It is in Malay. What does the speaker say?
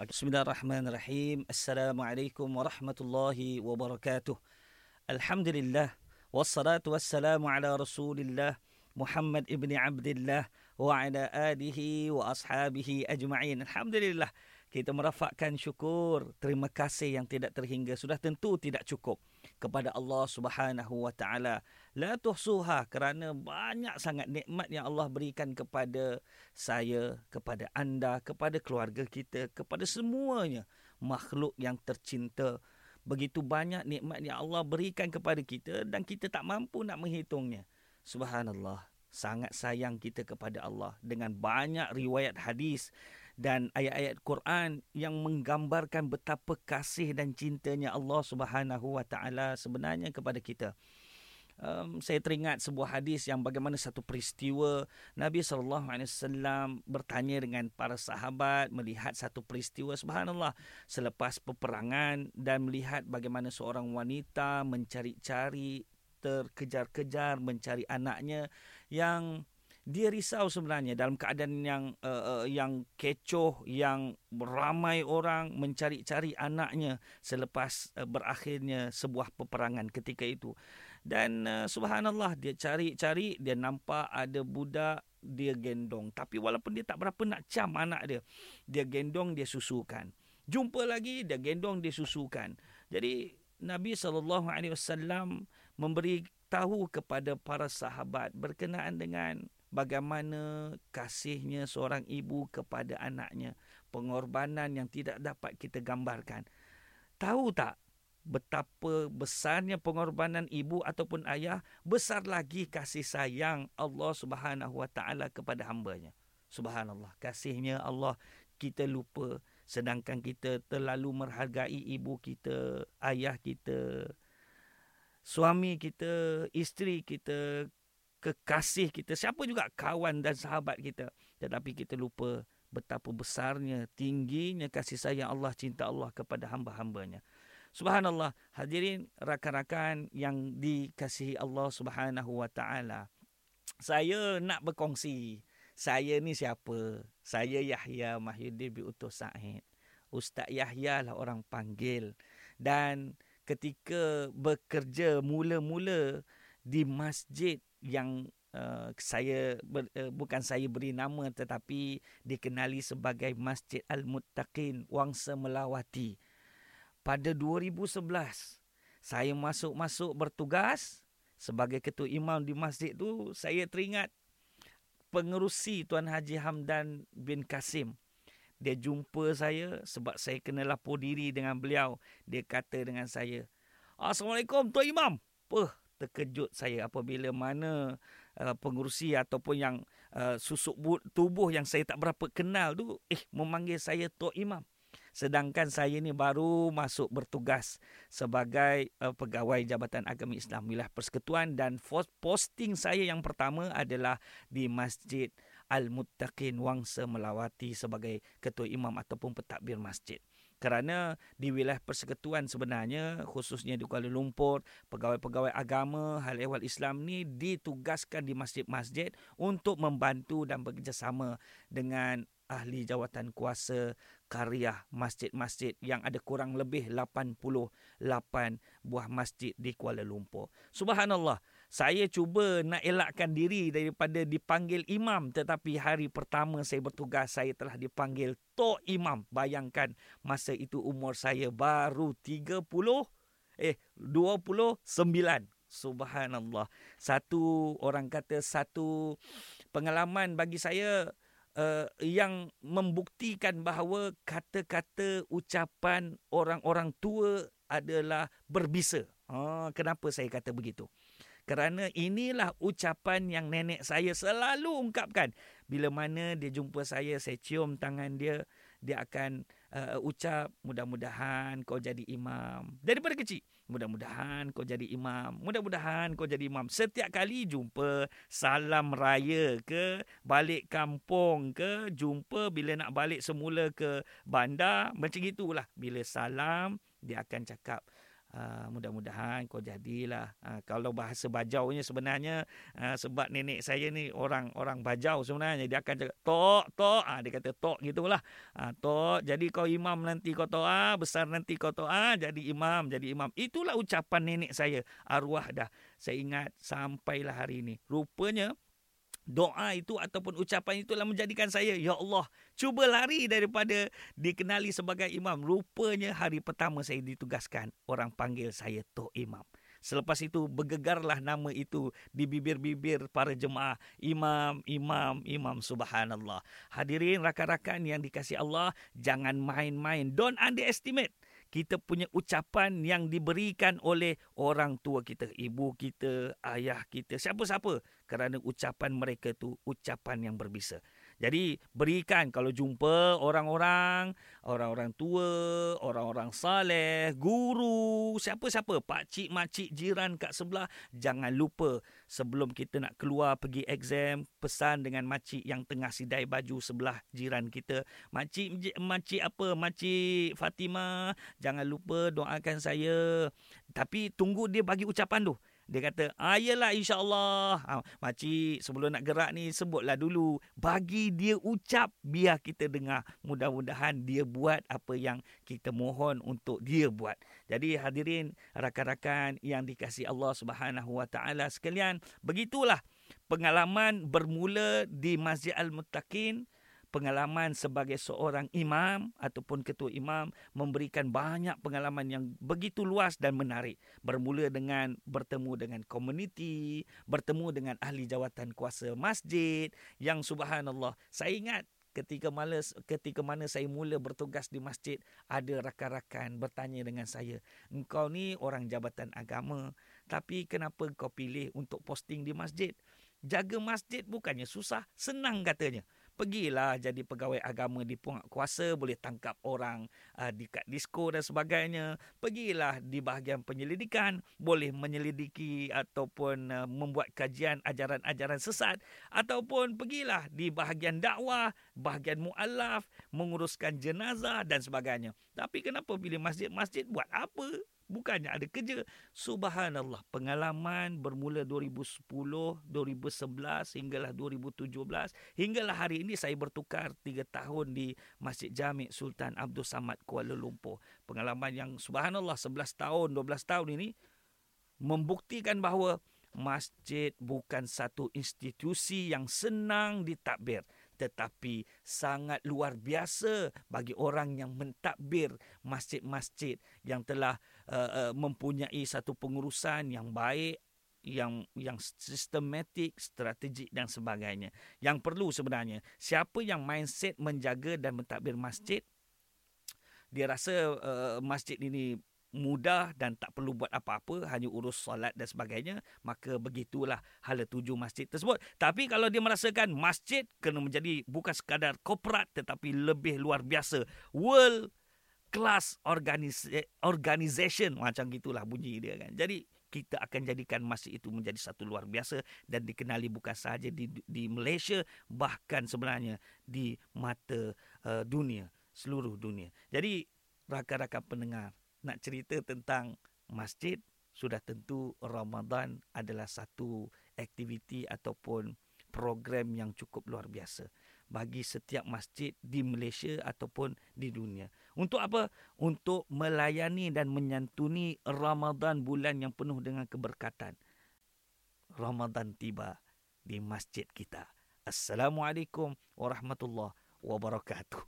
Bismillahirrahmanirrahim. Assalamualaikum warahmatullahi wabarakatuh. Alhamdulillah, wassalatu wassalamu ala rasulillah Muhammad ibn Abdillah wa ala alihi wa ashabihi ajma'in. Alhamdulillah, kita merafakkan syukur, terima kasih yang tidak terhingga, sudah tentu tidak cukup, kepada Allah Subhanahu wa taala. La tuhsuha, kerana banyak sangat nikmat yang Allah berikan kepada saya, kepada anda, kepada keluarga kita, kepada semuanya makhluk yang tercinta. Begitu banyak nikmat yang Allah berikan kepada kita dan kita tak mampu nak menghitungnya. Subhanallah, sangat sayang kita kepada Allah dengan banyak riwayat hadis dan ayat-ayat Quran yang menggambarkan betapa kasih dan cintanya Allah Subhanahu wa taala sebenarnya kepada kita. Saya teringat sebuah hadis yang bagaimana satu peristiwa Nabi SAW bertanya dengan para sahabat melihat satu peristiwa, subhanallah, selepas peperangan, dan melihat bagaimana seorang wanita mencari-cari, terkejar-kejar mencari anaknya yang dia risau sebenarnya dalam keadaan yang kecoh, yang ramai orang mencari-cari anaknya selepas berakhirnya sebuah peperangan ketika itu. Dan subhanallah, dia cari-cari, dia nampak ada budak dia gendong, tapi walaupun dia tak berapa nak cam anak dia, dia gendong, dia susukan. Jumpa lagi, dia gendong, dia susukan. Jadi Nabi SAW memberitahu kepada para sahabat berkenaan dengan bagaimana kasihnya seorang ibu kepada anaknya. Pengorbanan yang tidak dapat kita gambarkan. Tahu tak betapa besarnya pengorbanan ibu ataupun ayah? Besar lagi kasih sayang Allah SWT kepada hambanya. Subhanallah, kasihnya Allah kita lupa. Sedangkan kita terlalu menghargai ibu kita, ayah kita, suami kita, isteri kita, kekasih kita, siapa juga kawan dan sahabat kita. Tetapi kita lupa betapa besarnya, tingginya kasih sayang Allah, cinta Allah kepada hamba-hambanya. Subhanallah, hadirin rakan-rakan yang dikasihi Allah Subhanahu wa taala. Saya nak berkongsi. Saya ni siapa? Saya Yahya Mahyuddin bin Utoh Sa'id. Ustaz Yahya lah orang panggil. Dan ketika bekerja mula-mula di masjid yang bukan saya beri nama, tetapi dikenali sebagai Masjid Al-Muttaqin Wangsa Melawati. Pada 2011, saya masuk-masuk bertugas sebagai ketua imam di masjid tu. Saya teringat pengerusi Tuan Haji Hamdan Bin Qasim. Dia jumpa saya sebab saya kena lapor diri dengan beliau. Dia kata dengan saya, "Assalamualaikum Tuan Imam." Puh, terkejut saya apabila mana pengerusi ataupun yang susuk tubuh yang saya tak berapa kenal tu memanggil saya Tuan Imam. Sedangkan saya ni baru masuk bertugas sebagai pegawai Jabatan Agama Islam Wilayah Persekutuan, dan posting saya yang pertama adalah di Masjid Al-Muttaqin Wangsa Melawati sebagai ketua imam ataupun pentadbir masjid. Kerana di wilayah persekutuan sebenarnya, khususnya di Kuala Lumpur, pegawai-pegawai agama, hal ehwal Islam ni ditugaskan di masjid-masjid untuk membantu dan bekerjasama dengan ahli jawatan kuasa karya masjid-masjid yang ada kurang lebih 88 buah masjid di Kuala Lumpur. Subhanallah, saya cuba nak elakkan diri daripada dipanggil imam, tetapi hari pertama saya bertugas, saya telah dipanggil Tok Imam. Bayangkan, masa itu umur saya baru 29. Subhanallah. Satu pengalaman bagi saya yang membuktikan bahawa kata-kata ucapan orang-orang tua adalah berbisa. Kenapa saya kata begitu? Kerana inilah ucapan yang nenek saya selalu ungkapkan. Bila mana dia jumpa saya cium tangan dia, dia akan ucap, "Mudah-mudahan kau jadi imam." Daripada kecil, "Mudah-mudahan kau jadi imam. Mudah-mudahan kau jadi imam." Setiap kali jumpa, salam raya ke, balik kampung ke, jumpa bila nak balik semula ke bandar, macam itulah. Bila salam, dia akan cakap, Mudah-mudahan kau jadilah. Kalau bahasa Bajaunya sebenarnya, sebab nenek saya ni orang Bajau sebenarnya, dia akan cakap tok. Dia kata tok gitulah. Tok, jadi kau imam nanti kau toa, besar nanti kau toa, jadi imam. Itulah ucapan nenek saya. Arwah dah. Saya ingat sampailah hari ini. Rupanya doa itu ataupun ucapan itulah menjadikan saya, ya Allah, cuba lari daripada dikenali sebagai imam. Rupanya hari pertama saya ditugaskan, orang panggil saya Tok Imam. Selepas itu bergegarlah nama itu di bibir-bibir para jemaah, imam, imam, imam, subhanallah. Hadirin rakan-rakan yang dikasihi Allah, jangan main-main. Don't underestimate kita punya ucapan yang diberikan oleh orang tua kita, ibu kita, ayah kita, siapa-siapa. Kerana ucapan mereka tu ucapan yang berbisa. Jadi berikan kalau jumpa orang-orang tua, orang-orang saleh, guru, siapa-siapa, pakcik, makcik, jiran kat sebelah. Jangan lupa sebelum kita nak keluar pergi exam, pesan dengan makcik yang tengah sidai baju sebelah jiran kita. Makcik Fatimah, jangan lupa doakan saya. Tapi tunggu dia bagi ucapan tu. Dia kata, ayolah insyaAllah. Makcik, sebelum nak gerak ni, sebutlah dulu. Bagi dia ucap, biar kita dengar. Mudah-mudahan dia buat apa yang kita mohon untuk dia buat. Jadi hadirin, rakan-rakan yang dikasihi Allah SWT sekalian. Begitulah pengalaman bermula di Masjid Al-Muttaqin. Pengalaman sebagai seorang imam ataupun ketua imam memberikan banyak pengalaman yang begitu luas dan menarik. Bermula dengan bertemu dengan komuniti, bertemu dengan ahli jawatan kuasa masjid yang subhanallah. Saya ingat ketika mana saya mula bertugas di masjid, ada rakan-rakan bertanya dengan saya, engkau ni orang jabatan agama, tapi kenapa kau pilih untuk posting di masjid? Jaga masjid bukannya susah, senang katanya. Pergilah jadi pegawai agama di Puak Kuasa, boleh tangkap orang dekat disko dan sebagainya. Pergilah di bahagian penyelidikan, boleh menyelidiki ataupun membuat kajian ajaran-ajaran sesat. Ataupun pergilah di bahagian dakwah, bahagian mu'alaf, menguruskan jenazah dan sebagainya. Tapi kenapa pilih masjid? Masjid buat apa? Bukannya ada kerja. Subhanallah, pengalaman bermula 2010, 2011 hinggalah 2017. Hinggalah hari ini saya bertukar 3 tahun di Masjid Jami Sultan Abdul Samad, Kuala Lumpur. Pengalaman yang subhanallah 11 tahun, 12 tahun ini membuktikan bahawa masjid bukan satu institusi yang senang ditadbir. Tetapi sangat luar biasa bagi orang yang mentadbir masjid-masjid yang telah mempunyai satu pengurusan yang baik, yang sistematik, strategik dan sebagainya. Yang perlu sebenarnya, siapa yang mindset menjaga dan mentadbir masjid, dia rasa masjid ini mudah dan tak perlu buat apa-apa, hanya urus solat dan sebagainya, maka begitulah hala tuju masjid tersebut. Tapi kalau dia merasakan masjid kena menjadi bukan sekadar korporat, tetapi lebih luar biasa, world class organisation, macam gitulah bunyi dia kan. Jadi kita akan jadikan masjid itu menjadi satu luar biasa dan dikenali bukan sahaja di Malaysia, bahkan sebenarnya di mata dunia, seluruh dunia. Jadi rakan-rakan pendengar, nak cerita tentang masjid, sudah tentu Ramadan adalah satu aktiviti ataupun program yang cukup luar biasa bagi setiap masjid di Malaysia ataupun di dunia. Untuk apa? Untuk melayani dan menyantuni Ramadan, bulan yang penuh dengan keberkatan. Ramadan tiba di masjid kita. Assalamualaikum warahmatullahi wabarakatuh.